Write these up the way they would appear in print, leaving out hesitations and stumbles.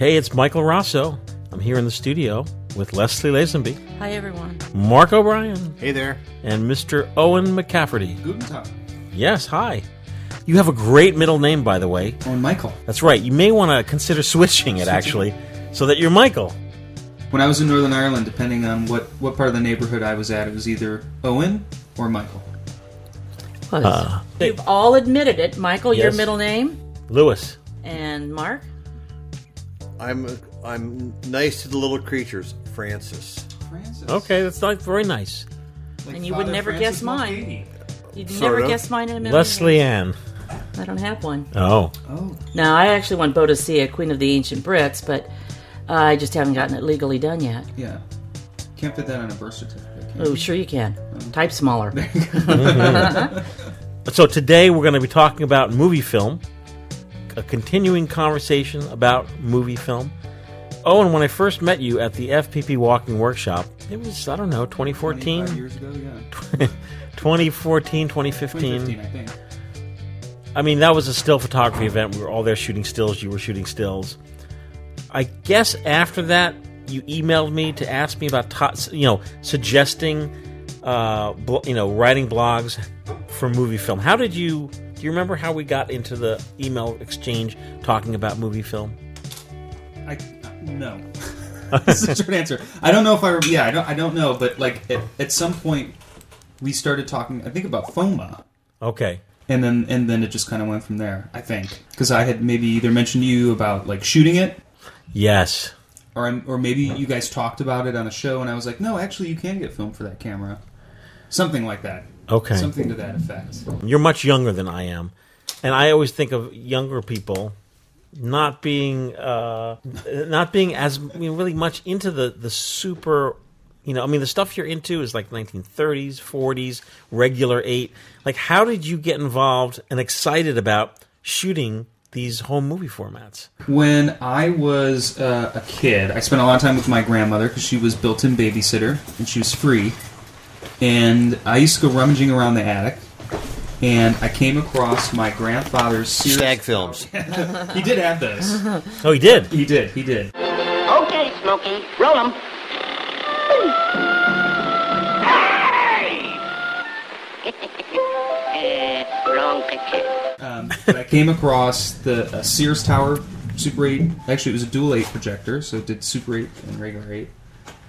Hey, it's Michael Rosso. I'm here in the studio with Leslie Lazenby. Hi, everyone. Mark O'Brien. Hey there. And Mr. Owen McCafferty. Guten Tag. Yes, hi. You have a great middle name, by the way. Owen Michael. That's right. You may want to consider switching it, actually, so that you're Michael. When I was in Northern Ireland, depending on what part of the neighborhood I was at, it was either Owen or Michael. You've all admitted it. Michael, yes. Your middle name? Lewis. And Mark? I'm nice to the little creatures. Francis. Francis. Okay, that's not very nice. Like, and you would never Francis guess mine. You'd sort never of. Guess mine in a minute. Leslie Ann. I don't have one. Oh. No, I actually want Boadicea, Queen of the Ancient Brits, but I just haven't gotten it legally done yet. Yeah. Can't put that on a birth certificate. Oh, sure you can. Type smaller. So today we're going to be talking about movie film, a continuing conversation about movie film. Oh, and when I first met you at the FPP Walking Workshop, it was, 2014? 25 years ago, yeah. 2014, 2015, I think. I mean, that was a still photography event. We were all there shooting stills. You were shooting stills. I guess after that, you emailed me to ask me about, suggesting, writing blogs for movie film. How did you... Do you remember how we got into the email exchange talking about movie film? No. That's the short answer. I don't know if I don't know, but like at some point we started talking, I think, about FOMA. Okay. And then it just kind of went from there, I think. Because I had maybe either mentioned to you about like shooting it. Yes. Or maybe you guys talked about it on a show and I was like, no, actually you can get film for that camera. Something like that. Okay. Something to that effect. You're much younger than I am. And I always think of younger people not being as really much into the super, the stuff you're into is like 1930s, 40s, regular 8. Like, how did you get involved and excited about shooting these home movie formats? When I was a kid, I spent a lot of time with my grandmother because she was built-in babysitter and she was free. And I used to go rummaging around the attic, and I came across my grandfather's Sears Stag films. He did have those. Oh, he did? He did. Okay, Smokey, roll them. Hey! Wrong picture. But I came across the Sears Tower Super 8. Actually, it was a dual 8 projector, so it did Super 8 and regular 8.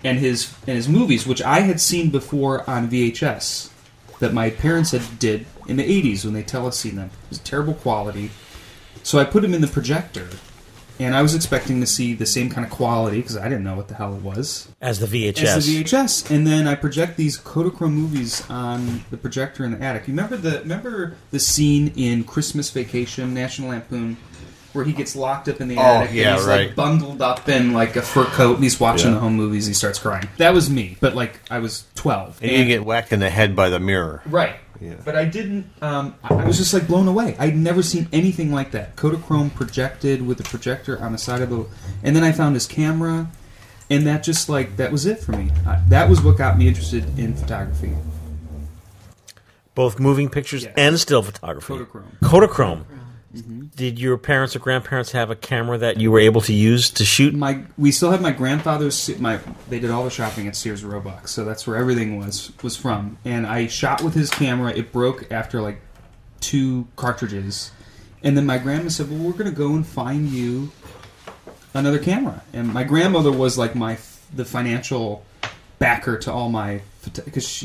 And his movies, which I had seen before on VHS, that my parents had did in the 80s when they teleseen them. It was terrible quality. So I put them in the projector, and I was expecting to see the same kind of quality, because I didn't know what the hell it was. As the VHS. And then I project these Kodachrome movies on the projector in the attic. You remember the scene in Christmas Vacation, National Lampoon, where he gets locked up in the attic, and he's like bundled up in like a fur coat, and he's watching the home movies, and he starts crying. That was me, but like I was 12. And you get whacked in the head by the mirror. Right. Yeah. But I didn't, I was just like blown away. I'd never seen anything like that. Kodachrome projected with a projector on the side of the, and then I found his camera, and that just like, that was it for me. That was what got me interested in photography. Both moving pictures and still photography. Kodachrome. Mm-hmm. Did your parents or grandparents have a camera that you were able to use to shoot? We still have my grandfather's. They did all the shopping at Sears Roebuck, so that's where everything was from. And I shot with his camera. It broke after like 2 cartridges, and then my grandma said, "Well, we're going to go and find you another camera." And my grandmother was like the financial backer to all my. Because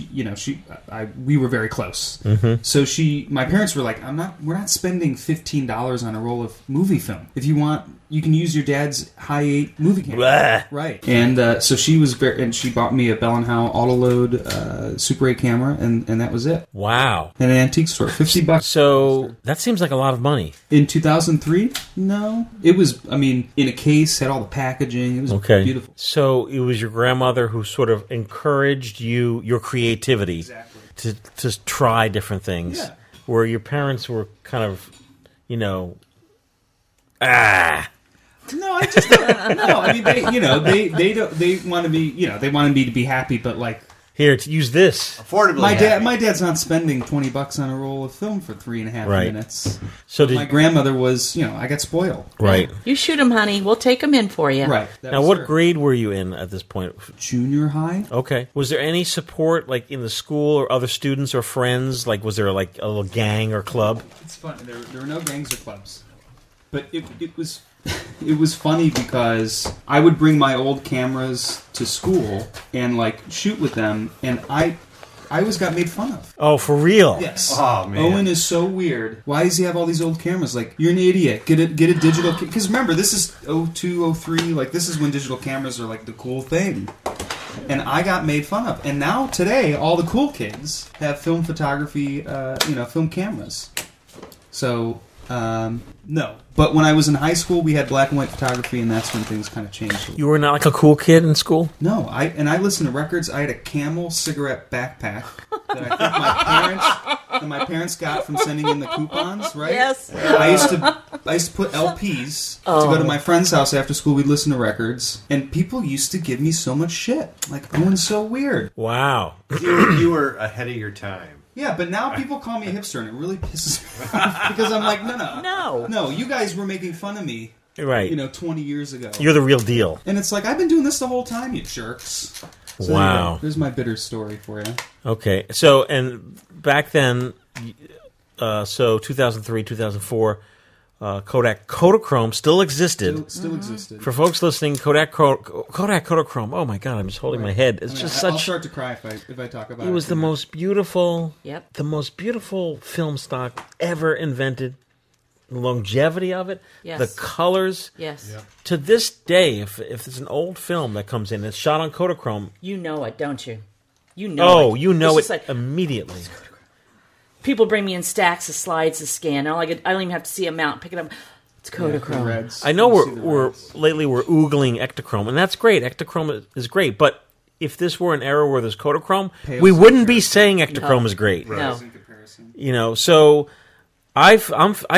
we were very close. Mm-hmm. So my parents were like, we're not spending $15 on a roll of movie film. If you want, you can use your dad's Hi8 movie camera, right? And so she was and she bought me a Bell & Howell Autoload Super 8 camera, and that was it. Wow! In an antique store, $50. So that seems like a lot of money. In 2003, no, it was. I mean, in a case, had all the packaging. It was beautiful. So it was your grandmother who sort of encouraged you. Your creativity to try different things, where your parents were kind of, No, I just don't, no. I mean, they want to be happy, but like Here, to use this. Affordably. My dad's not spending $20 on a roll of film for 3.5 right. minutes. So my grandmother was, you know, I got spoiled. Right. You shoot them, honey. We'll take them in for you. Right. Now, what grade were you in at this point? Junior high. Okay. Was there any support, like, in the school or other students or friends? Like, was there, like, a little gang or club? It's funny. There were no gangs or clubs. But it was funny because I would bring my old cameras to school and, like, shoot with them, and I always got made fun of. Oh, for real? Yes. Oh, man. Owen is so weird. Why does he have all these old cameras? Like, you're an idiot. Get a digital... Because remember, this is 02, 03. Like, this is when digital cameras are, like, the cool thing. And I got made fun of. And now, today, all the cool kids have film photography, film cameras. So... no. But when I was in high school, we had black and white photography, and that's when things kind of changed. You were not like a cool kid in school? No. I listened to records. I had a Camel cigarette backpack that my parents got from sending in the coupons, right? Yes. I used to put LPs to go to my friend's house after school. We'd listen to records, and people used to give me so much shit. Like, Owen's so weird. Wow. You were ahead of your time. Yeah, but now people call me a hipster, and it really pisses me off because I'm like, no, you guys were making fun of me, right? 20 years ago. You're the real deal. And it's like, I've been doing this the whole time, you jerks. So wow. Anyway, there's my bitter story for you. Okay, so, and back then, 2003, 2004... Kodak Kodachrome still existed. Still existed. For folks listening, Kodak Kodachrome. Oh my God, I'm just holding my head. It's I'll start to cry if I talk about it. It was the most beautiful. Yep. The most beautiful film stock ever invented. The longevity of it. Yes. The colors. Yes. Yep. To this day, if there's an old film that comes in, it's shot on Kodachrome. You know it, don't you? You know. Oh, you know it immediately. People bring me in stacks of slides to scan. I don't even have to see a mount. Pick it up. It's Kodachrome. Yeah, I know we're oogling Ektachrome, and that's great. Ektachrome is great, but if this were an era where there's Kodachrome, we wouldn't be saying Ektachrome is great. Right. No. So I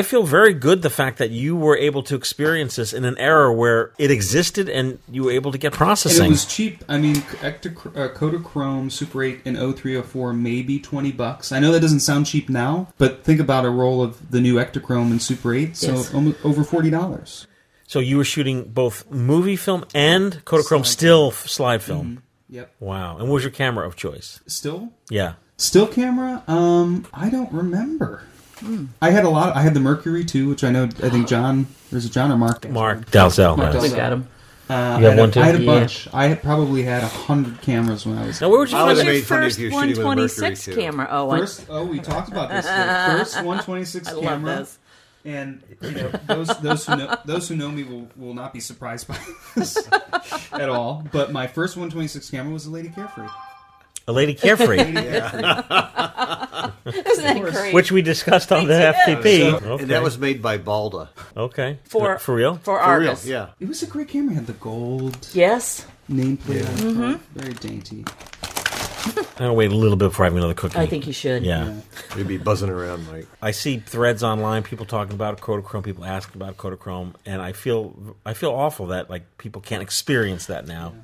feel very good the fact that you were able to experience this in an era where it existed and you were able to get processing. And it was cheap. I mean, Kodachrome Super 8 in 03, 04, maybe $20. I know that doesn't sound cheap now, but think about a roll of the new Ektachrome and Super 8, so yes. Over $40. So you were shooting both movie film and Kodachrome slide film. Mm-hmm. Yep. Wow. And what was your camera of choice? Still? Yeah. Still camera? I don't remember. Mm. I had the Mercury too, which I know. I think John or Mark? Mark Dalzell. We got him. You got one too. I had a bunch. Yeah. I probably had 100 cameras when I was. Now, where would you find your first 126 camera? Oh, we talked about this. First 126 camera. I love this. And those who know me will not be surprised by this at all. But my first 126 camera was a Lady Carefree. A Lady Carefree. Isn't that great? Which we discussed on the FPP. So, okay. And that was made by Balda. Okay. For real? For artists. Real, yeah. It was a great camera. It had the gold nameplate on it. Very dainty. I'm going to wait a little bit before I have another cookie. I think you should. Yeah. You'd be buzzing around, Mike. I see threads online, people talking about Kodachrome, people asking about Kodachrome, and I feel awful that people can't experience that now. Yeah.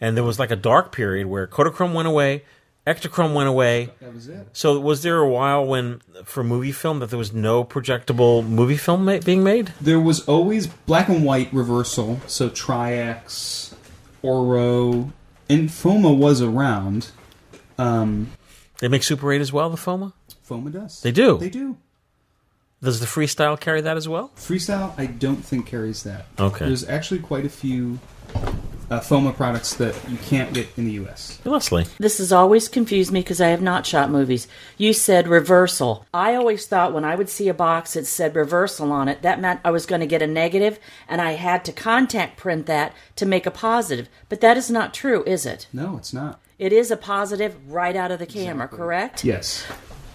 And there was a dark period where Kodachrome went away, Ektachrome went away. That was it. So was there a while when, for movie film, that there was no projectable movie film being made? There was always black and white reversal. So Tri-X, Oro, and FOMA was around. They make Super 8 as well, the FOMA? FOMA does. They do? They do. Does the Freestyle carry that as well? Freestyle, I don't think, carries that. Okay. There's actually quite a few... FOMA products that you can't get in the U.S. Leslie. This has always confused me because I have not shot movies. You said reversal. I always thought when I would see a box that said reversal on it, that meant I was going to get a negative, and I had to contact print that to make a positive. But that is not true, is it? No, it's not. It is a positive right out of the camera, correct? Yes.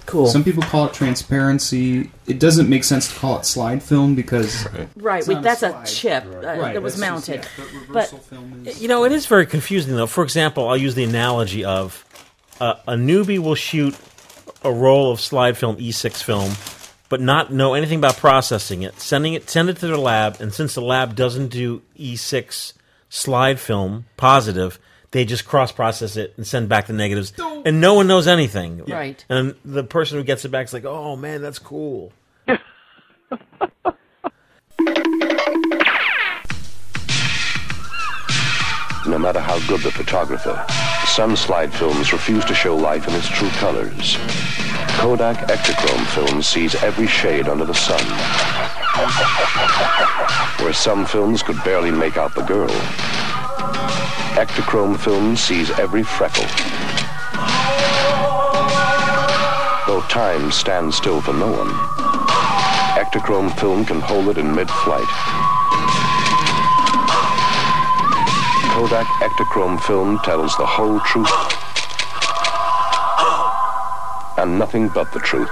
Cool. Some people call it transparency. It doesn't make sense to call it slide film because... Right. That's a chip that was mounted. Just, but film is... it is very confusing, though. For example, I'll use the analogy of a newbie will shoot a roll of slide film, E6 film, but not know anything about processing it, send it to their lab, and since the lab doesn't do E6 slide film positive... they just cross-process it and send back the negatives, and no one knows anything. Yeah. Right. And the person who gets it back is like, oh, man, that's cool. No matter how good the photographer, some slide films refuse to show life in its true colors. Kodak Ektachrome film sees every shade under the sun. Where some films could barely make out the girl, Ektachrome film sees every freckle. Though time stands still for no one, Ektachrome film can hold it in mid-flight. Kodak Ektachrome film tells the whole truth and nothing but the truth.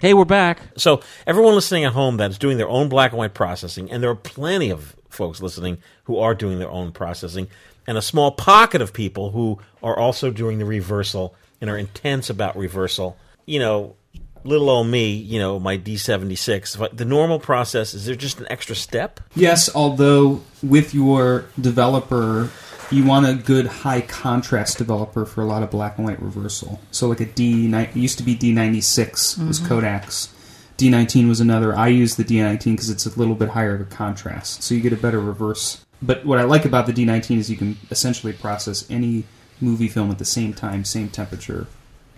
Hey, we're back. So everyone listening at home that's doing their own black and white processing, and there are plenty of folks listening who are doing their own processing, and a small pocket of people who are also doing the reversal and are intense about reversal, you know, little old me, you know, my D76. The normal process, is there just an extra step? Yes, although with your developer, you want a good high contrast developer for a lot of black and white reversal. So like a D9, it used to be D96 was Kodak's. D19 was another. I use the D19 because it's a little bit higher of a contrast, so you get a better reverse. But what I like about the D19 is you can essentially process any movie film at the same time, same temperature,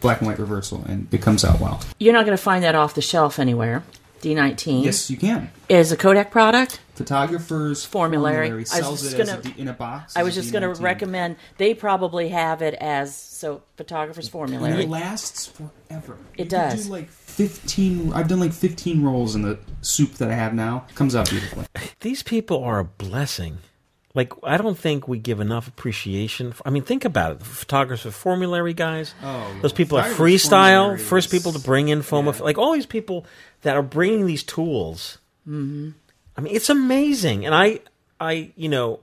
black and white reversal, and it comes out well. You're not going to find that off the shelf anywhere. D19. Yes, you can. Is a Kodak product. Photographer's Formulary sells it as in a box. I was just going to recommend, they probably have it as, so Photographer's Formulary. And it lasts forever. It does. I've done like 15 rolls in the soup that I have now. It comes out beautifully. These people are a blessing. Like, I don't think we give enough appreciation. I mean, think about it. The Photographer's Formulary guys, those people at Freestyle, first people to bring in FOMA. Yeah. Like, all these people that are bringing these tools. Mm-hmm. I mean, it's amazing. And I, you know,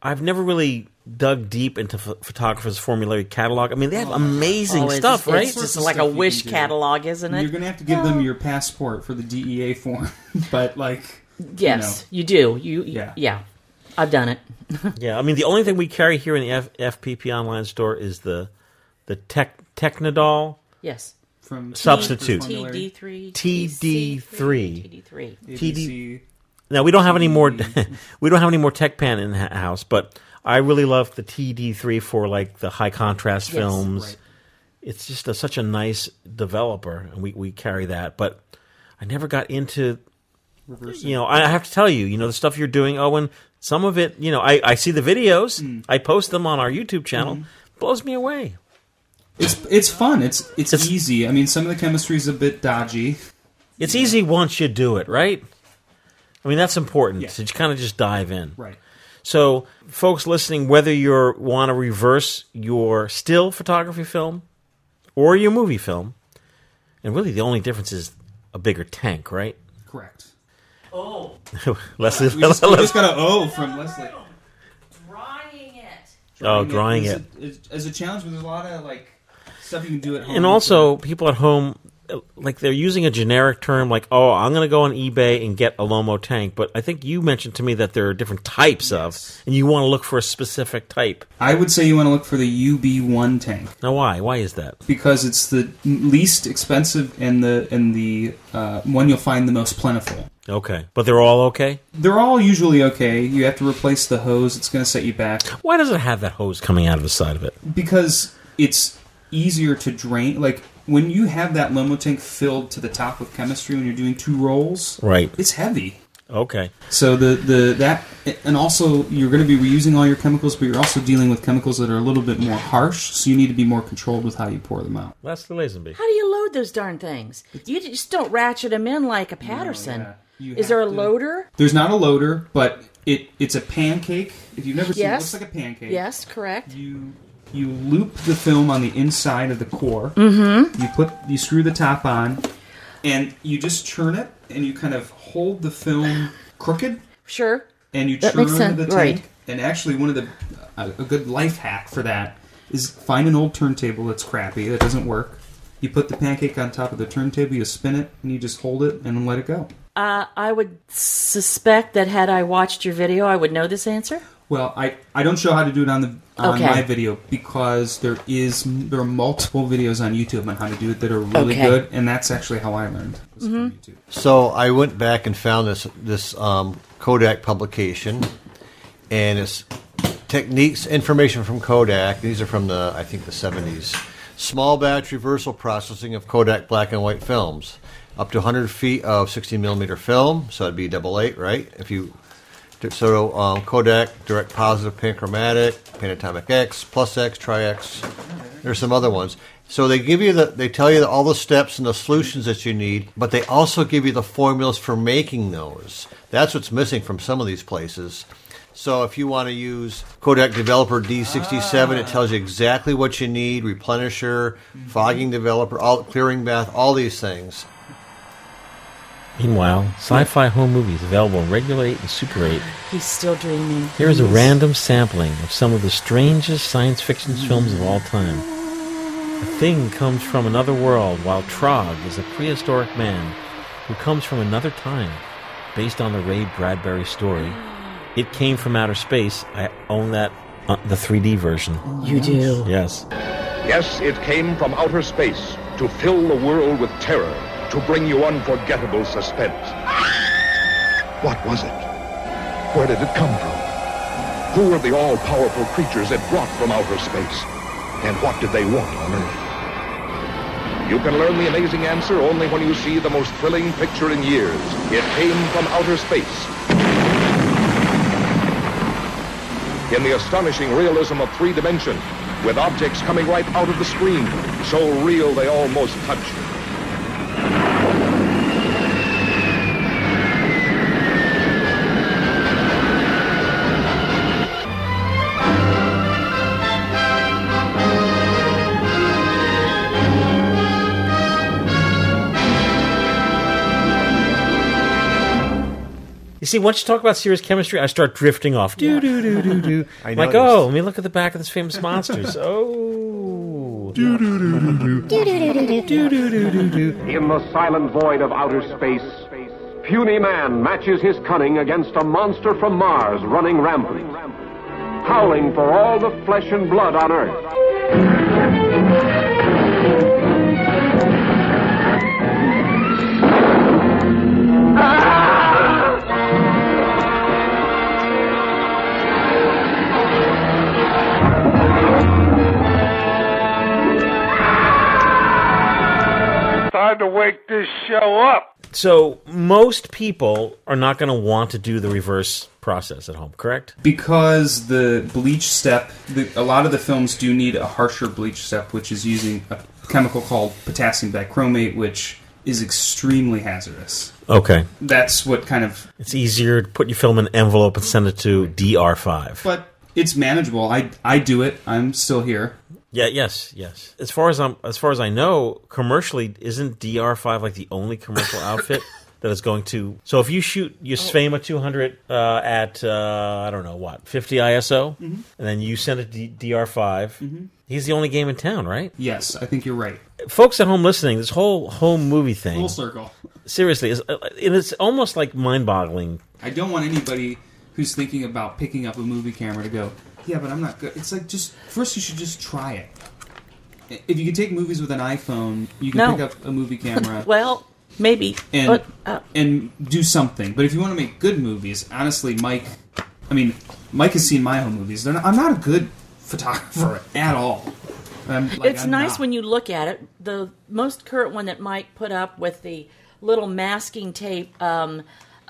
I've never really dug deep into Photographer's Formulary catalog. I mean, they have amazing stuff, right? It's just like a wish catalog, isn't it? You're going to have to give them your passport for the DEA form. But, like, yes, you do. Yeah. I've done it. Yeah, I mean, the only thing we carry here in the FPP online store is the Technodoll. Yes. From Substitute. TD3. TD3. TD. Now, we don't have any more. We don't have any more Tech Pan in the house, but I really love the TD3 for like the high contrast films. Right. It's just such a nice developer, and we carry that. But I never got into. Reversing. You know, I have to tell you, you know, the stuff you're doing, Owen. Some of it, you know, I see the videos. I post them on our YouTube channel. Blows me away. It's fun. It's easy. I mean, some of the chemistry's a bit dodgy. It's easy once you do it, right? I mean, that's important. Yeah. So you kind of just dive in. Right. So, folks listening, whether you want to reverse your still photography film or your movie film, and really the only difference is a bigger tank, right? Correct. Oh, Leslie! We just got an O from Leslie. Drying it. Drying it. As a challenge, but there's a lot of like stuff you can do at home. And also, people at home, like they're using a generic term, like, "Oh, I'm going to go on eBay and get a Lomo tank." But I think you mentioned to me that there are different types of, and you want to look for a specific type. I would say you want to look for the UB1 tank. Now, why? Why is that? Because it's the least expensive and the one you'll find the most plentiful. Okay. But they're all okay? They're all usually okay. You have to replace the hose. It's going to set you back. Why does it have that hose coming out of the side of it? Because it's easier to drain. Like, when you have that Lomo tank filled to the top with chemistry when you're doing two rolls, right, it's heavy. Okay. So and also you're going to be reusing all your chemicals, but you're also dealing with chemicals that are a little bit more harsh, so you need to be more controlled with how you pour them out. That's the Lazenby. How do you load those darn things? You just don't ratchet them in like a Patterson. No, yeah. Is there a loader? There's not a loader, but it's a pancake. If you've never seen it, it looks like a pancake. Yes, correct. You loop the film on the inside of the core. Mm-hmm. You screw the top on, and you just churn it, and you kind of hold the film crooked. Sure. And you churn the tank. Right. And actually, one of a good life hack for that is find an old turntable that's crappy, that doesn't work. You put the pancake on top of the turntable, you spin it, and you just hold it and let it go. I would suspect that had I watched your video, I would know this answer. Well, I don't show how to do it on my video because there are multiple videos on YouTube on how to do it that are really good, and that's actually how I learned from YouTube. So I went back and found this Kodak publication, and it's techniques information from Kodak. These are from the 70s. Small batch reversal processing of Kodak black and white films, up to 100 feet of 16mm film. So it'd be 8, right? Kodak, direct positive, panchromatic, Panatomic X, Plus X, Tri-X. There's some other ones. So they give you they tell you all the steps and the solutions that you need, but they also give you the formulas for making those. That's what's missing from some of these places. So if you want to use Kodak Developer D67, it tells you exactly what you need, replenisher, fogging developer, clearing bath, all these things. Meanwhile, Sci-Fi Home Movies available in Regular 8 and Super 8. He's still dreaming. Here is a random sampling of some of the strangest science fiction films of all time. A Thing comes from another world, while Trog is a prehistoric man who comes from another time, based on the Ray Bradbury story. It Came from Outer Space. I own that, the 3D version. You do? Yes. Yes, it came from outer space to fill the world with terror, to bring you unforgettable suspense. What was it? Where did it come from? Who were the all-powerful creatures it brought from outer space? And what did they want on Earth? You can learn the amazing answer only when you see the most thrilling picture in years. It Came from Outer Space. In the astonishing realism of 3 dimensions, with objects coming right out of the screen, so real they almost touch you. See, once you talk about serious chemistry, I start drifting off. Do. I'm like, oh, let me look at the back of this famous monsters. Oh. Do. In the silent void of outer space, puny man matches his cunning against a monster from Mars running rampant, howling for all the flesh and blood on Earth. To wake this show up. So most people are not going to want to do the reverse process at home, correct? Because the bleach step, a lot of the films do need a harsher bleach step, which is using a chemical called potassium bichromate, which is extremely hazardous. Okay. That's what kind of... It's easier to put your film in an envelope and send it to DR5. But it's manageable. I do it. I'm still here. Yeah. Yes. As far as I know, commercially, isn't DR5 like the only commercial outfit that is going to? So if you shoot your FOMA 200 at I don't know what 50 ISO, and then you send it to DR5, he's the only game in town, right? Yes, I think you're right. Folks at home listening, this whole home movie thing, full circle. Seriously, it's almost like mind-boggling. I don't want anybody who's thinking about picking up a movie camera to go, yeah, but I'm not good. It's like, just first you should just try it. If you could take movies with an iPhone, you can pick up a movie camera. Well, maybe. And do something. But if you want to make good movies, honestly, Mike has seen my home movies. I'm not a good photographer at all. When you look at it. The most current one that Mike put up with the little masking tape...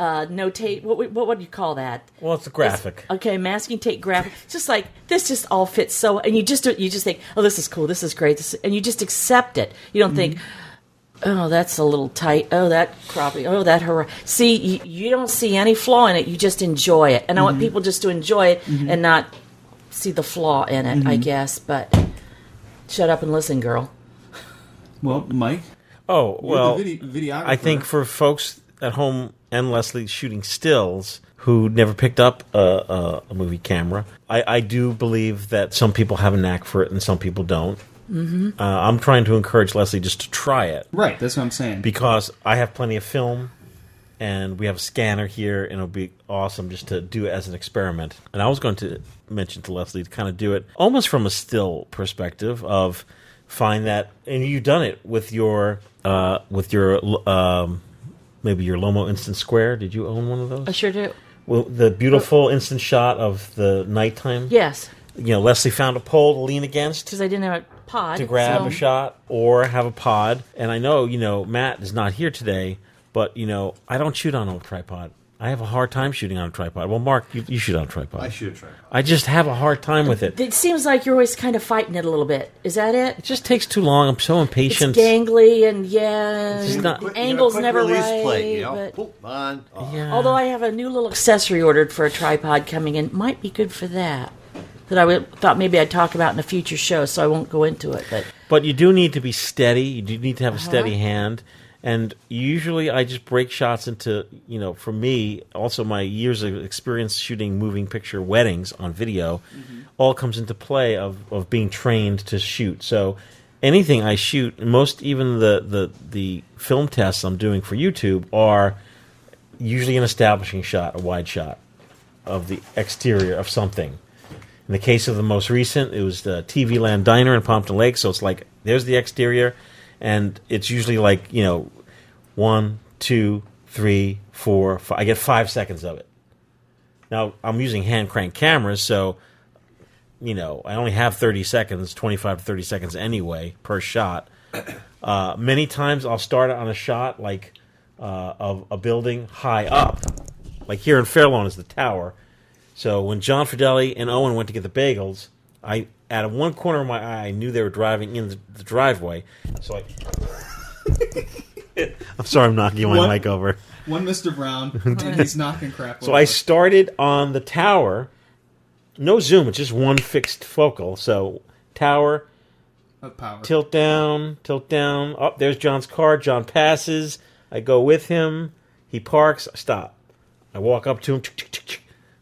notate. What would you call that? Well, it's a graphic. Masking tape graphic. Just like this, just all fits so. And you just think, oh, this is cool. This is great. And you just accept it. You don't think, oh, that's a little tight. Oh, that crappie. Oh, that hurrah. See, you don't see any flaw in it. You just enjoy it. And I want people just to enjoy it and not see the flaw in it. I guess. But shut up and listen, girl. Well, Mike. Oh well. You're the videographer. I think for folks at home. And Leslie shooting stills, who never picked up a movie camera. I do believe that some people have a knack for it and some people don't. I'm trying to encourage Leslie just to try it. Right, that's what I'm saying. Because I have plenty of film. And we have a scanner here, and it'll be awesome just to do it as an experiment. And I was going to mention to Leslie to kind of do it almost from a still perspective of find that, and you've done it with your maybe your Lomo Instant Square. Did you own one of those? I sure do. Well, the beautiful instant shot of the nighttime. Yes. You know, Leslie found a pole to lean against because I didn't have a pod to grab a shot or have a pod. And I know, you know, Matt is not here today. But, you know, I don't shoot on a tripod. I have a hard time shooting on a tripod. Well, Mark, you shoot on a tripod. I shoot a tripod. I just have a hard time with it. It seems like you're always kind of fighting it a little bit. Is that it? It just takes too long. I'm so impatient. It's gangly and, yeah, it's not, angles never right. Plate, you know? But, on. Oh. Yeah. Although I have a new little accessory ordered for a tripod coming in. Might be good for that. That thought maybe I'd talk about in a future show, so I won't go into it. But you do need to be steady. You do need to have a steady hand. And usually I just break shots into, you know, for me, also my years of experience shooting moving picture weddings on video all comes into play of being trained to shoot. So anything I shoot, most even the film tests I'm doing for YouTube are usually an establishing shot, a wide shot of the exterior of something. In the case of the most recent, it was the TV Land Diner in Pompton Lake. So it's like, there's the exterior. And it's usually like, you know, 1, 2, 3, 4, 5. I get 5 seconds of it. Now, I'm using hand crank cameras, so, you know, I only have 30 seconds, 25 to 30 seconds anyway per shot. Many times I'll start on a shot like of a building high up. Like here in Fairlawn is the tower. So when John Fedeli and Owen went to get the bagels, I out of one corner of my eye, I knew they were driving in the driveway. So I... I'm sorry I'm knocking my mic over. One Mr. Brown, and he's knocking crap over. So I started on the tower. No zoom, it's just one fixed focal. So tower, tilt down. Oh, there's John's car. John passes. I go with him. He parks. I stop. I walk up to him.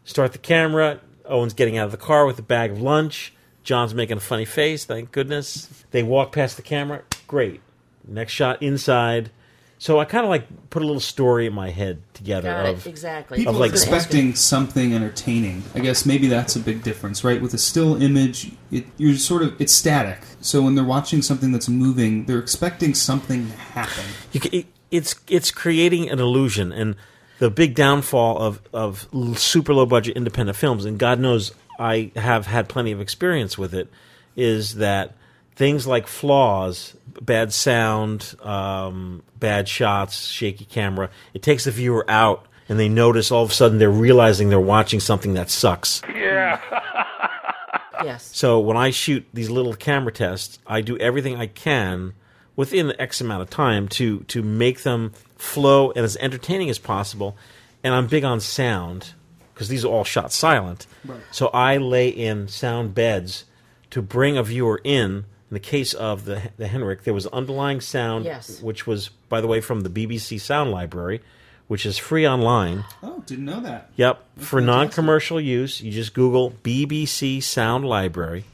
Start the camera. Owen's getting out of the car with a bag of lunch. John's making a funny face, thank goodness. They walk past the camera, great. Next shot inside. So I kind of like put a little story in my head together. People are like expecting something entertaining. I guess maybe that's a big difference, right? With a still image, it's static. So when they're watching something that's moving, they're expecting something to happen. It's creating an illusion, and the big downfall of super low budget independent films, and God knows I have had plenty of experience with it, is that things like flaws, bad sound, bad shots, shaky camera, it takes the viewer out, and they notice all of a sudden they're realizing they're watching something that sucks. Yeah. Yes. So when I shoot these little camera tests, I do everything I can within X amount of time to make them flow and as entertaining as possible. And I'm big on sound, because these are all shot silent. Right. So I lay in sound beds to bring a viewer in. In the case of the Henrik, there was underlying sound, which was, by the way, from the BBC Sound Library, which is free online. Oh, didn't know that. Yep. That's for non-commercial use, you just Google BBC Sound Library.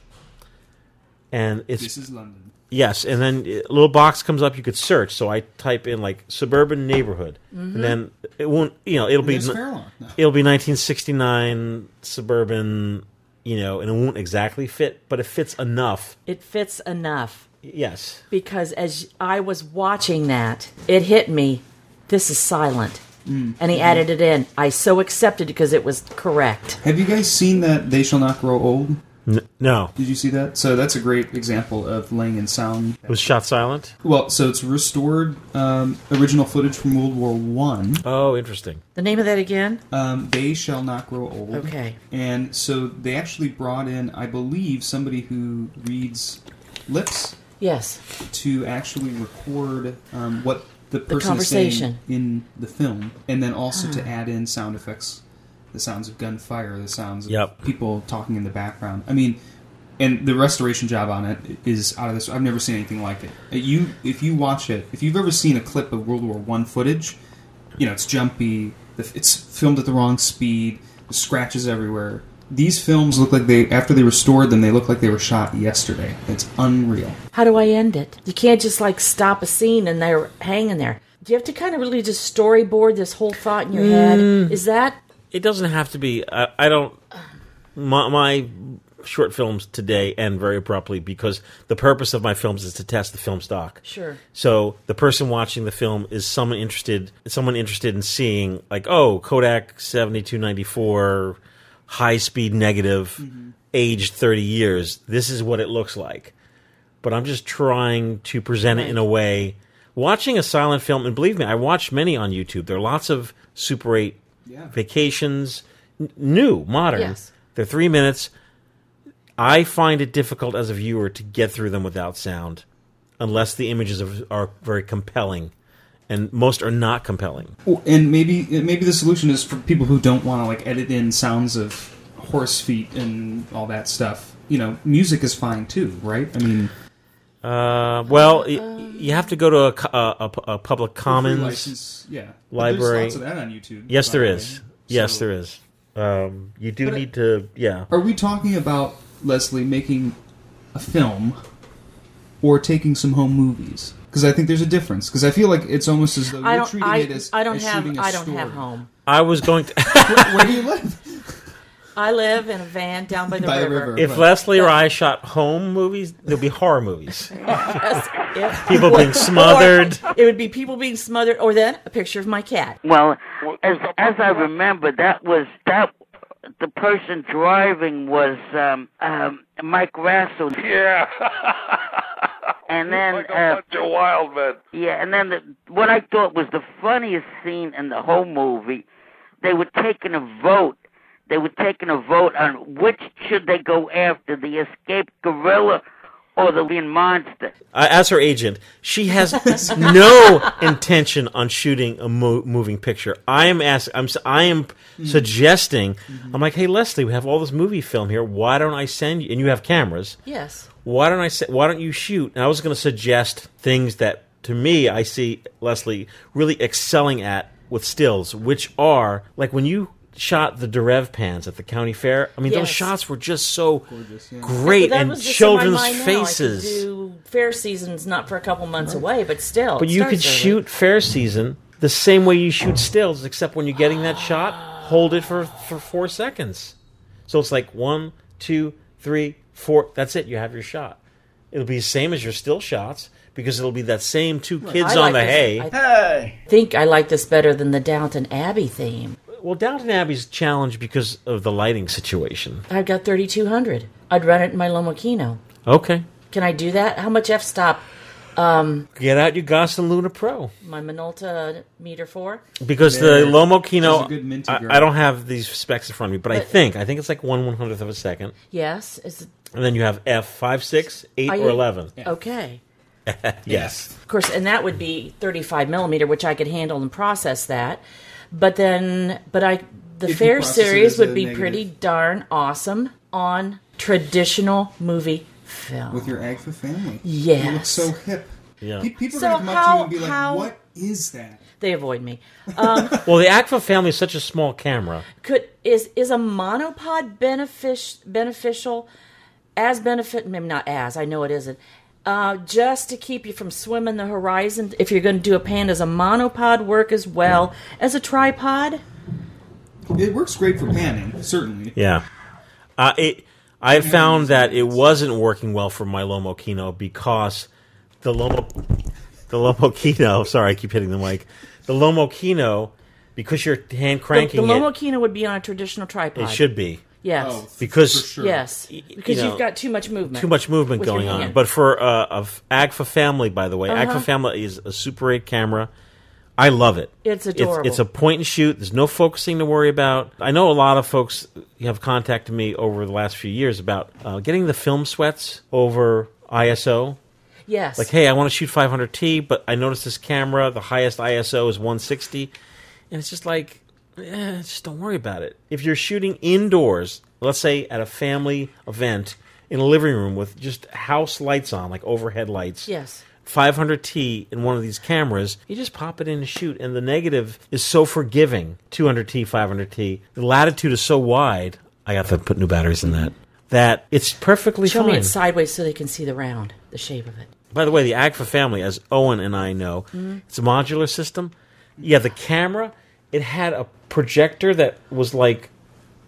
And it's, this is London. Yes, and then a little box comes up. You could search, so I type in like suburban neighborhood, and then it won't. You know, it'll be 1969 suburban. You know, and it won't exactly fit, but it fits enough. It fits enough. Yes, because as I was watching that, it hit me. This is silent, and he added it in. I so accepted it because it was correct. Have you guys seen that They Shall Not Grow Old? No. Did you see that? So that's a great example of laying in sound. It was shot silent? Well, so it's restored original footage from World War One. Oh, interesting. The name of that again? They Shall Not Grow Old. Okay. And so they actually brought in, I believe, somebody who reads lips. Yes. To actually record what the person is saying in the film, and then also to add in sound effects. The sounds of gunfire, the sounds of people talking in the background. I mean, and the restoration job on it is out of this. I've never seen anything like it. If you watch it, if you've ever seen a clip of World War I footage, you know, it's jumpy, it's filmed at the wrong speed, there's scratches everywhere. These films look like after they restored them, they look like they were shot yesterday. It's unreal. How do I end it? You can't just, like, stop a scene and they're hanging there. Do you have to kind of really just storyboard this whole thought in your head? Is that... It doesn't have to be. I don't... My short films today end very abruptly because the purpose of my films is to test the film stock. Sure. So the person watching the film is someone interested in seeing, like, oh, Kodak 72-94, high-speed negative, aged 30 years. This is what it looks like. But I'm just trying to present it in a way... Watching a silent film, and believe me, I watched many on YouTube. There are lots of Super 8 vacations, new, modern. Yes. They're 3 minutes. I find it difficult as a viewer to get through them without sound, unless the images are very compelling, and most are not compelling. Well, and maybe the solution is for people who don't want to like edit in sounds of horse feet and all that stuff. You know, music is fine too, right? I mean... you have to go to a public commons library. There's lots of that on YouTube. Yes, there is. Yes, there is. You do need to, Are we talking about, Leslie, making a film or taking some home movies? Because I think there's a difference. Because I feel like it's almost as though you're treating it as shooting a story. I don't have home. I was going to... where do you live? I live in a van down by the river. If Leslie or I shot home movies, there'd be horror movies. People being smothered. It would be people being smothered, or then a picture of my cat. Well, as I remember, that the person driving was Mike Rosso. Yeah. And then like a bunch of wild men. Yeah, and then what I thought was the funniest scene in the whole movie, they were taking a vote. They were taking a vote on which should they go after, the escaped gorilla or the lean monster. As her agent, she has no intention on shooting a moving picture. I am suggesting, I'm like, hey, Leslie, we have all this movie film here. Why don't I send you, and you have cameras. Yes. Why don't you shoot? And I was going to suggest things that, to me, I see Leslie really excelling at with stills, which are, like when you... shot the Derev pans at the county fair. I mean, those shots were just so gorgeous, great, and children's faces. I could do fair season's not for a couple months away, but still. But you could shoot fair season the same way you shoot stills, except when you're getting that shot, hold it for 4 seconds. So it's like 1, 2, 3, 4. That's it. You have your shot. It'll be the same as your still shots because it'll be that same two kids on the hay. I think I like this better than the Downton Abbey theme. Well, Downton Abbey's challenged because of the lighting situation. I've got 3,200. I'd run it in my Lomo Kino. Okay. Can I do that? How much f-stop? Get out your Gosselin Luna Pro. My Minolta meter 4. Because the Lomo Kino, I don't have these specs in front of me, but I think it's like 1/100th of a second. Yes. And then you have f5, 6, 8, or 11. Yeah. Okay. Yes. Of course, and that would be 35 millimeter, which I could handle and process that. But then, the Fair series would be pretty darn awesome on traditional movie film. With your Agfa family. Yes. It looks so hip. Yeah. People are going to come up to you and be like, what is that? They avoid me. Well, the Agfa family is such a small camera. Is a monopod beneficial? Maybe not as, I know it isn't. Just to keep you from swimming the horizon, if you're going to do a pan, does a monopod work as well as a tripod? It works great for panning, certainly. Yeah. I found that it wasn't working well for my Lomo Kino because the Lomo Kino, sorry, I keep hitting the mic. The Lomo Kino, because you're hand cranking it. The Lomo Kino would be on a traditional tripod. It should be. Yes, because you've got too much movement going on. But for Agfa Family, by the way, Agfa Family is a Super 8 camera. I love it. It's adorable. It's a point and shoot. There's no focusing to worry about. I know a lot of folks have contacted me over the last few years about getting the film sweats over ISO. Yes, like, hey, I want to shoot 500T, but I noticed this camera, the highest ISO is 160, and it's just like. Just don't worry about it. If you're shooting indoors, let's say at a family event in a living room with just house lights on, like overhead lights, 500T in one of these cameras, you just pop it in and shoot, and the negative is so forgiving, 200T, 500T. The latitude is so wide, I have to put new batteries in that it's perfectly fine. Show me it sideways so they can see the round, the shape of it. By the way, the Agfa family, as Owen and I know, it's a modular system. Yeah, the camera, it had a projector that was like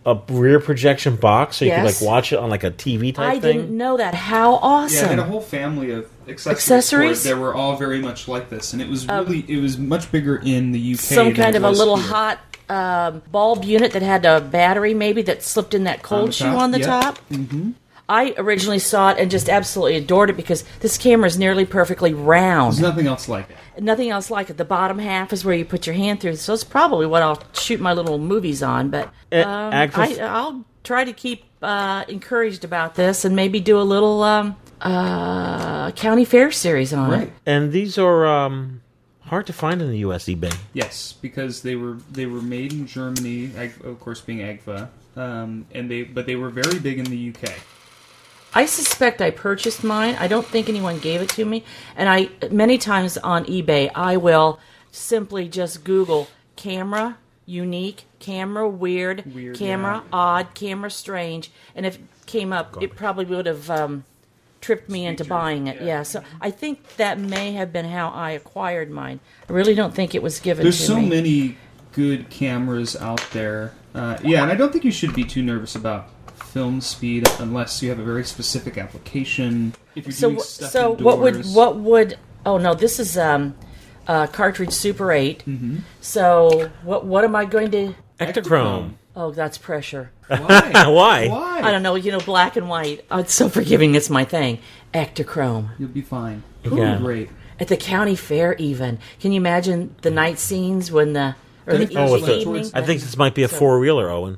a rear projection box, so you could like watch it on like a TV type thing. I didn't know that. How awesome! Yeah, I had a whole family of accessories that were all very much like this, and it was really it was much bigger in the UK. Some kind of a little hot bulb unit that had a battery, maybe that slipped in that cold shoe on the top. Mm-hmm. I originally saw it and just absolutely adored it because this camera is nearly perfectly round. There's nothing else like it. Nothing else like it. The bottom half is where you put your hand through, so it's probably what I'll shoot my little movies on. But I'll try to keep encouraged about this and maybe do a little county fair series on it. And these are hard to find in the U.S. eBay. Yes, because they were made in Germany, of course, being Agfa, but they were very big in the UK. I suspect I purchased mine. I don't think anyone gave it to me. And I many times on eBay, I will simply just Google camera unique, camera weird camera odd, camera strange. And if it came up, it probably would have tripped me into buying it. Yeah, so I think that may have been how I acquired mine. I really don't think it was given to me. There's so many good cameras out there. And I don't think you should be too nervous about film speed, unless you have a very specific application. If you're doing stuff indoors. what would? Oh no, this is cartridge Super 8. Mm-hmm. So what am I going to? Ektachrome. Oh, that's pressure. Why? I don't know. You know, black and white. Oh, it's so forgiving. It's my thing. Ektachrome. You'll be fine. Yeah. Ooh, great. At the county fair, even. Can you imagine the night scenes when the evening? I think this might be a four-wheeler, Owen.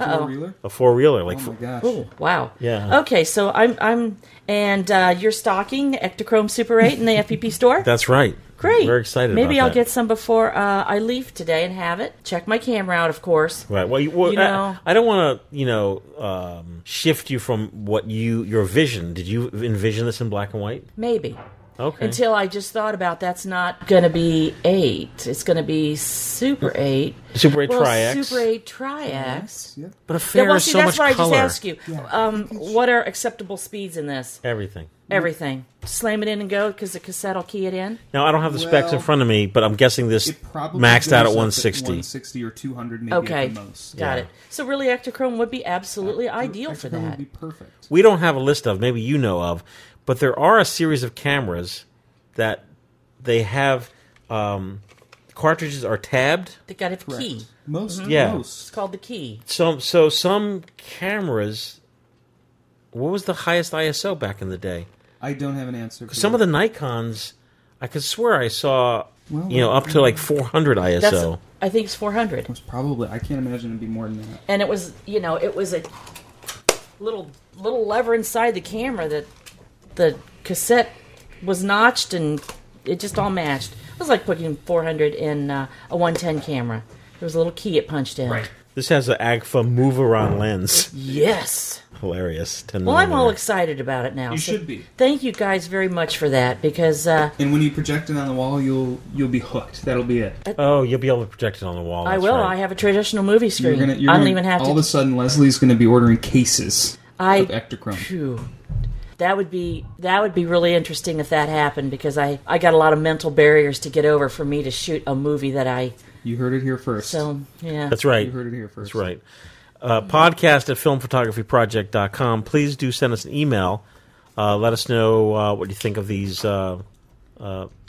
A four-wheeler, like my gosh! Oh, wow! Yeah. Okay, so I'm you're stocking Ektachrome Super 8 in the FPP store. That's right. Great. I'm very excited. Maybe I'll get some before I leave today and have it. Check my camera out, of course. Right. Well, I don't want to, shift you from what your vision. Did you envision this in black and white? Maybe. Okay. Until I just thought about that's not going to be 8. It's going to be Super 8. Super 8 Tri-X. Super 8 Tri-X. Yeah. But a fair is so much color. That's why I just asked you. Yeah. What are acceptable speeds in this? Everything. Slam it in and go because the cassette will key it in? Now, I don't have the specs in front of me, but I'm guessing this maxed out at 160. 160 or 200 maybe at the most. Got it. So really, Ektachrome would be absolutely ideal for that. Ektachrome would be perfect. We don't have a list of, maybe you know of, but there are a series of cameras that they have cartridges are tabbed. They got a key. Most, It's called the key. So some cameras. What was the highest ISO back in the day? I don't have an answer. For some of the Nikon's, I could swear I saw up to like 400 ISO. I think it's 400. It was probably. I can't imagine it'd be more than that. And it was a little lever inside the camera that. The cassette was notched and it just all matched. It was like putting 400 in a 110 camera. There was a little key it punched in. Right. This has an Agfa move-around lens. Yes. Hilarious. Well, I'm all excited about it now. You should be. Thank you guys very much for that because... and when you project it on the wall, you'll be hooked. That'll be it. You'll be able to project it on the wall. I will. Right. I have a traditional movie screen. I don't even have to... All of a sudden, Leslie's going to be ordering cases of Ektachrome. Phew. That would be really interesting if that happened because I got a lot of mental barriers to get over for me to shoot a movie that I... You heard it here first. So, yeah. That's right. You heard it here first. That's right. Podcast at filmphotographyproject.com. Please do send us an email. Let us know what you think of these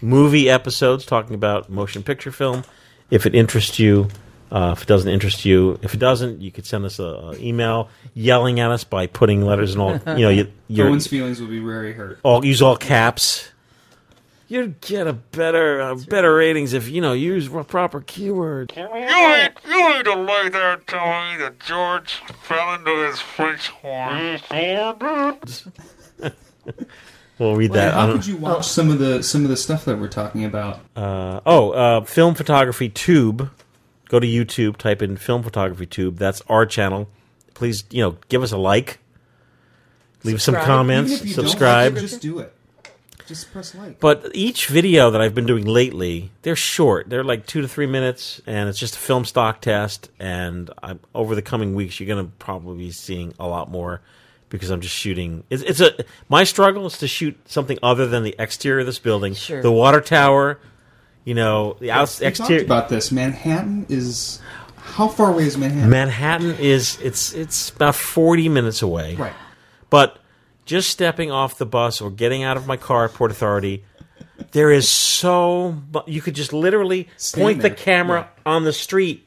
movie episodes talking about motion picture film. If it interests you, if it doesn't interest you, you could send us an email yelling at us by putting letters and all. Everyone's feelings will be very hurt. Use all caps. You'd get a better ratings if use proper keywords. You ain't to lay there telling me that George fell into his French horn. We'll read that. How could you watch some of the stuff that we're talking about? Film Photography Tube. Go to YouTube, type in Film Photography Tube. That's our channel. Please, give us a like. Leave some comments. Even if you subscribe. Don't like it, just do it. Just press like. But each video that I've been doing lately, they're short. They're like 2 to 3 minutes, and it's just a film stock test. And over the coming weeks, you're going to probably be seeing a lot more because I'm just shooting. My struggle is to shoot something other than the exterior of this building, sure. The water tower, you know, the exterior. About this, Manhattan is how far away is Manhattan? Manhattan is it's about 40 minutes away, right? But just stepping off the bus or getting out of my car at Port Authority, there is so much. You could just literally point the camera on the street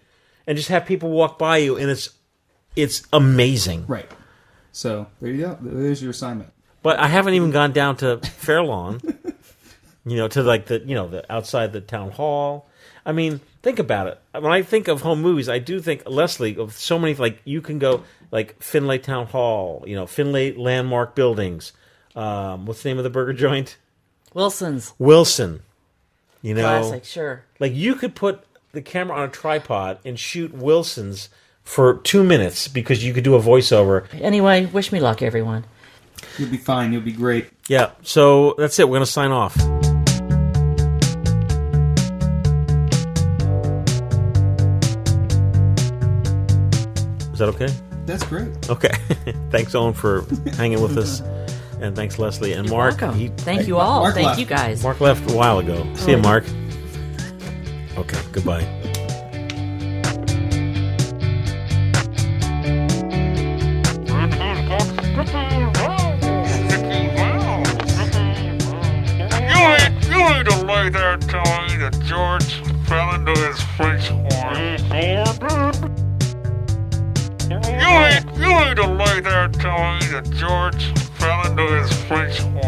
and just have people walk by you, and it's amazing, right? So there you go. There's your assignment. But I haven't even gone down to Fairlawn, you know, to like the outside the town hall. I mean, think about it. When I think of home movies, I do think Leslie of so many. Like you can go like Findlay Town Hall, you know, Findlay landmark buildings. What's the name of the burger joint? Wilson's. Wilson. You know, classic, sure. Like you could put the camera on a tripod and shoot Wilson's for 2 minutes because you could do a voiceover. Anyway, wish me luck, everyone. You'll be fine. You'll be great. Yeah. So that's it. We're going to sign off. Is that okay? That's great. Okay. Thanks, Owen, for hanging with us. And thanks, Leslie. And Mark. Thank you all. Thank you guys. Mark left a while ago. See you, Mark. Okay. Goodbye. They're telling me that George fell into his French horn. You ain't to lay there telling me that George fell into his French horn.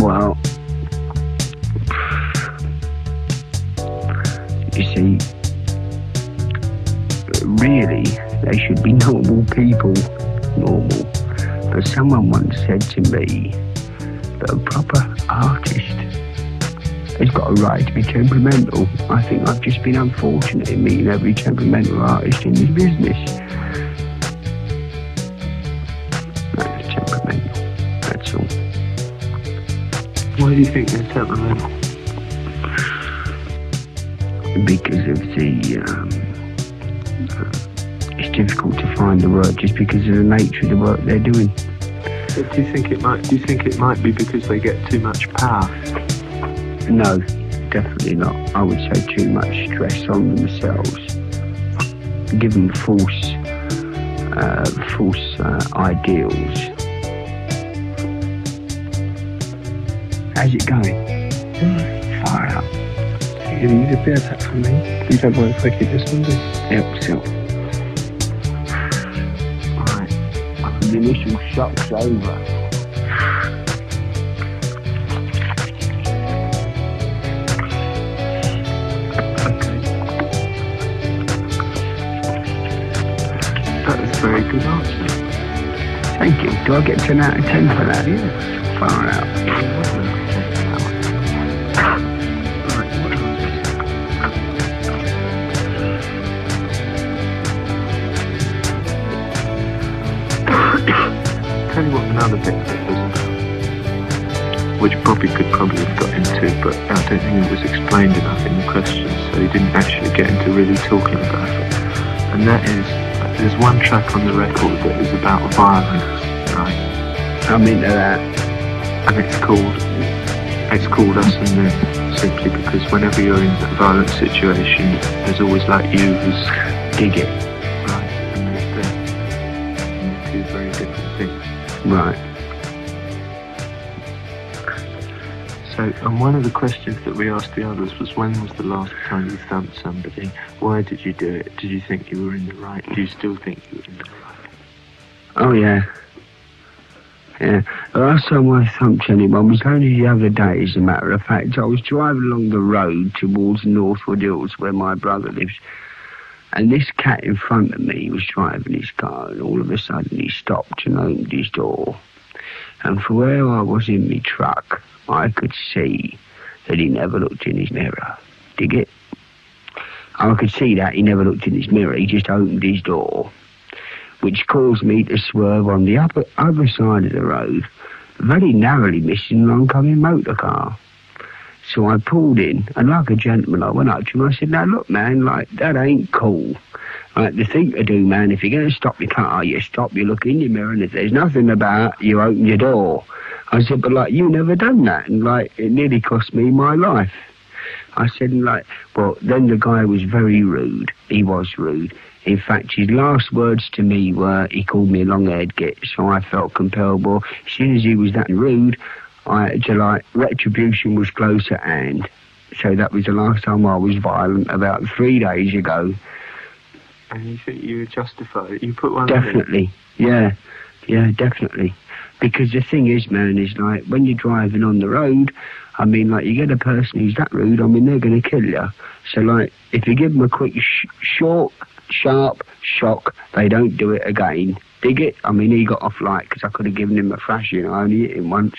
Wow. You see, really, they should be normal people, normal. But someone once said to me that a proper artist has got a right to be temperamental. I think I've just been unfortunate in meeting every temperamental artist in this business. That's temperamental, that's all. Why do you think they're temperamental? Because of the... it's difficult to find the work just because of the nature of the work they're doing. But do you think it might be because they get too much power? No, definitely not. I would say too much stress on themselves, given false ideals. How's it going? Fire up. You need a beer tap from me. You don't want to take it this one, do you? Help yourself. The initial shock's over. That was a very good answer. Thank you. Do I get 10 out of 10 for that? Yeah. Far out. Another bit that was, which Bobby could probably have got into, but I don't think it was explained enough in the questions, so he didn't actually get into really talking about it. And that is, there's one track on the record that is about violence, right? I'm into that. And it's called Us and Them, simply because whenever you're in a violent situation, there's always like you who's dig it, right? And there's them, and they're two very different things. Right. So, and one of the questions that we asked the others was, when was the last time you thumped somebody? Why did you do it? Did you think you were in the right? Do you still think you were in the right? Oh, yeah. Yeah. The last time I thumped anyone was only the other day, as a matter of fact. I was driving along the road towards Northwood Hills, where my brother lives. And this cat in front of me was driving his car, and all of a sudden he stopped and opened his door. And from where I was in my truck, I could see that he never looked in his mirror. Dig it? I could see that he never looked in his mirror, he just opened his door, which caused me to swerve on the other side of the road, very narrowly missing an oncoming motor car. So I pulled in, and like a gentleman, I went up to him, I said, now look, man, like, that ain't cool. Like, the thing to do, man, if you're going to stop your car, you stop, you look in your mirror, and if there's nothing about you, open your door. I said, but, like, you never done that, and, like, it nearly cost me my life. I said, and, like, well, then the guy was very rude. He was rude. In fact, his last words to me were, he called me a long-haired git, so I felt compelled. Well, as soon as he was that rude, retribution was close at hand. So that was the last time I was violent, about 3 days ago. And you think you were justified? You put one definitely, in. yeah, definitely. Because the thing is, man, is like when you're driving on the road, I mean, like you get a person who's that rude, I mean, they're going to kill you. So, like, if you give them a quick, short, sharp shock, they don't do it again. Dig it? I mean, he got off light because I could have given him a thrashing. I only hit him once.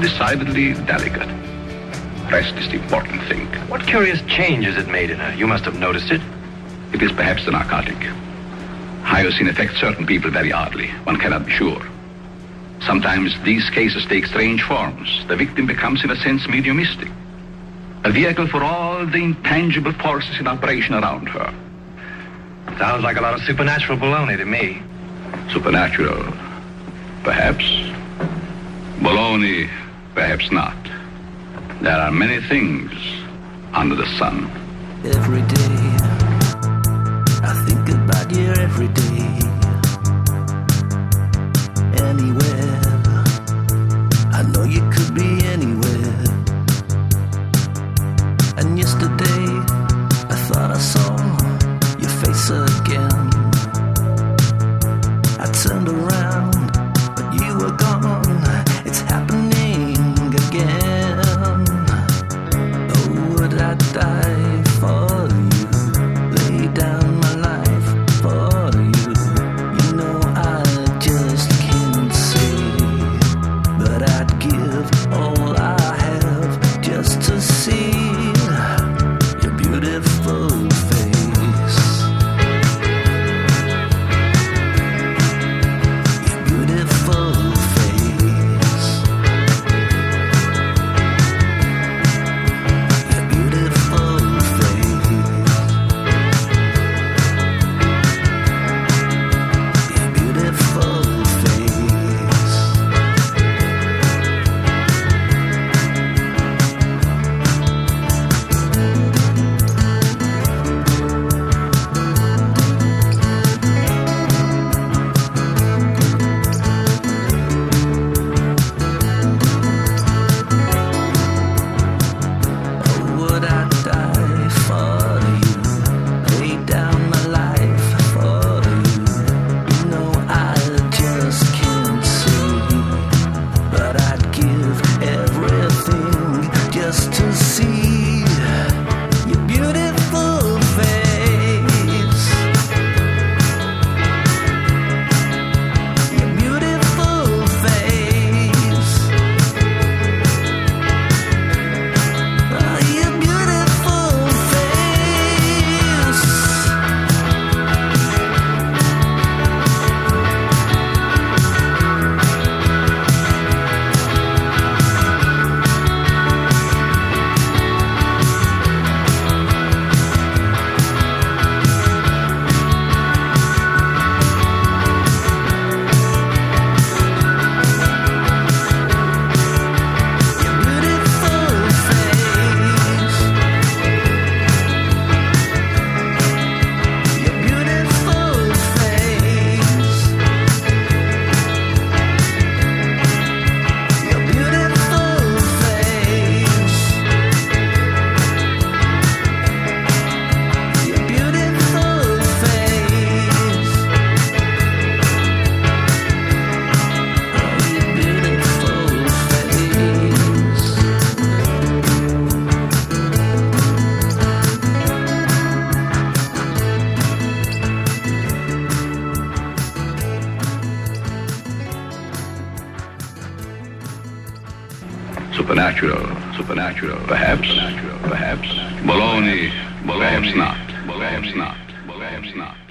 Decidedly delicate. Rest is the important thing. What curious change has it made in her? You must have noticed it. It is perhaps the narcotic. Hyoscine affects certain people very oddly. One cannot be sure. Sometimes these cases take strange forms. The victim becomes, in a sense, mediumistic. A vehicle for all the intangible forces in operation around her. Sounds like a lot of supernatural baloney to me. Supernatural, perhaps. Baloney. Perhaps not. There are many things under the sun. Every day, I think about you every day. Anywhere, I know you could be anywhere. And yesterday I thought I saw your face again. I turned around, but you were gone. It's happening again. Oh, would I die for you? Lay down my life for you. You know I just can't see, but I'd give all I have just to see. Supernatural, perhaps. Baloney, perhaps not.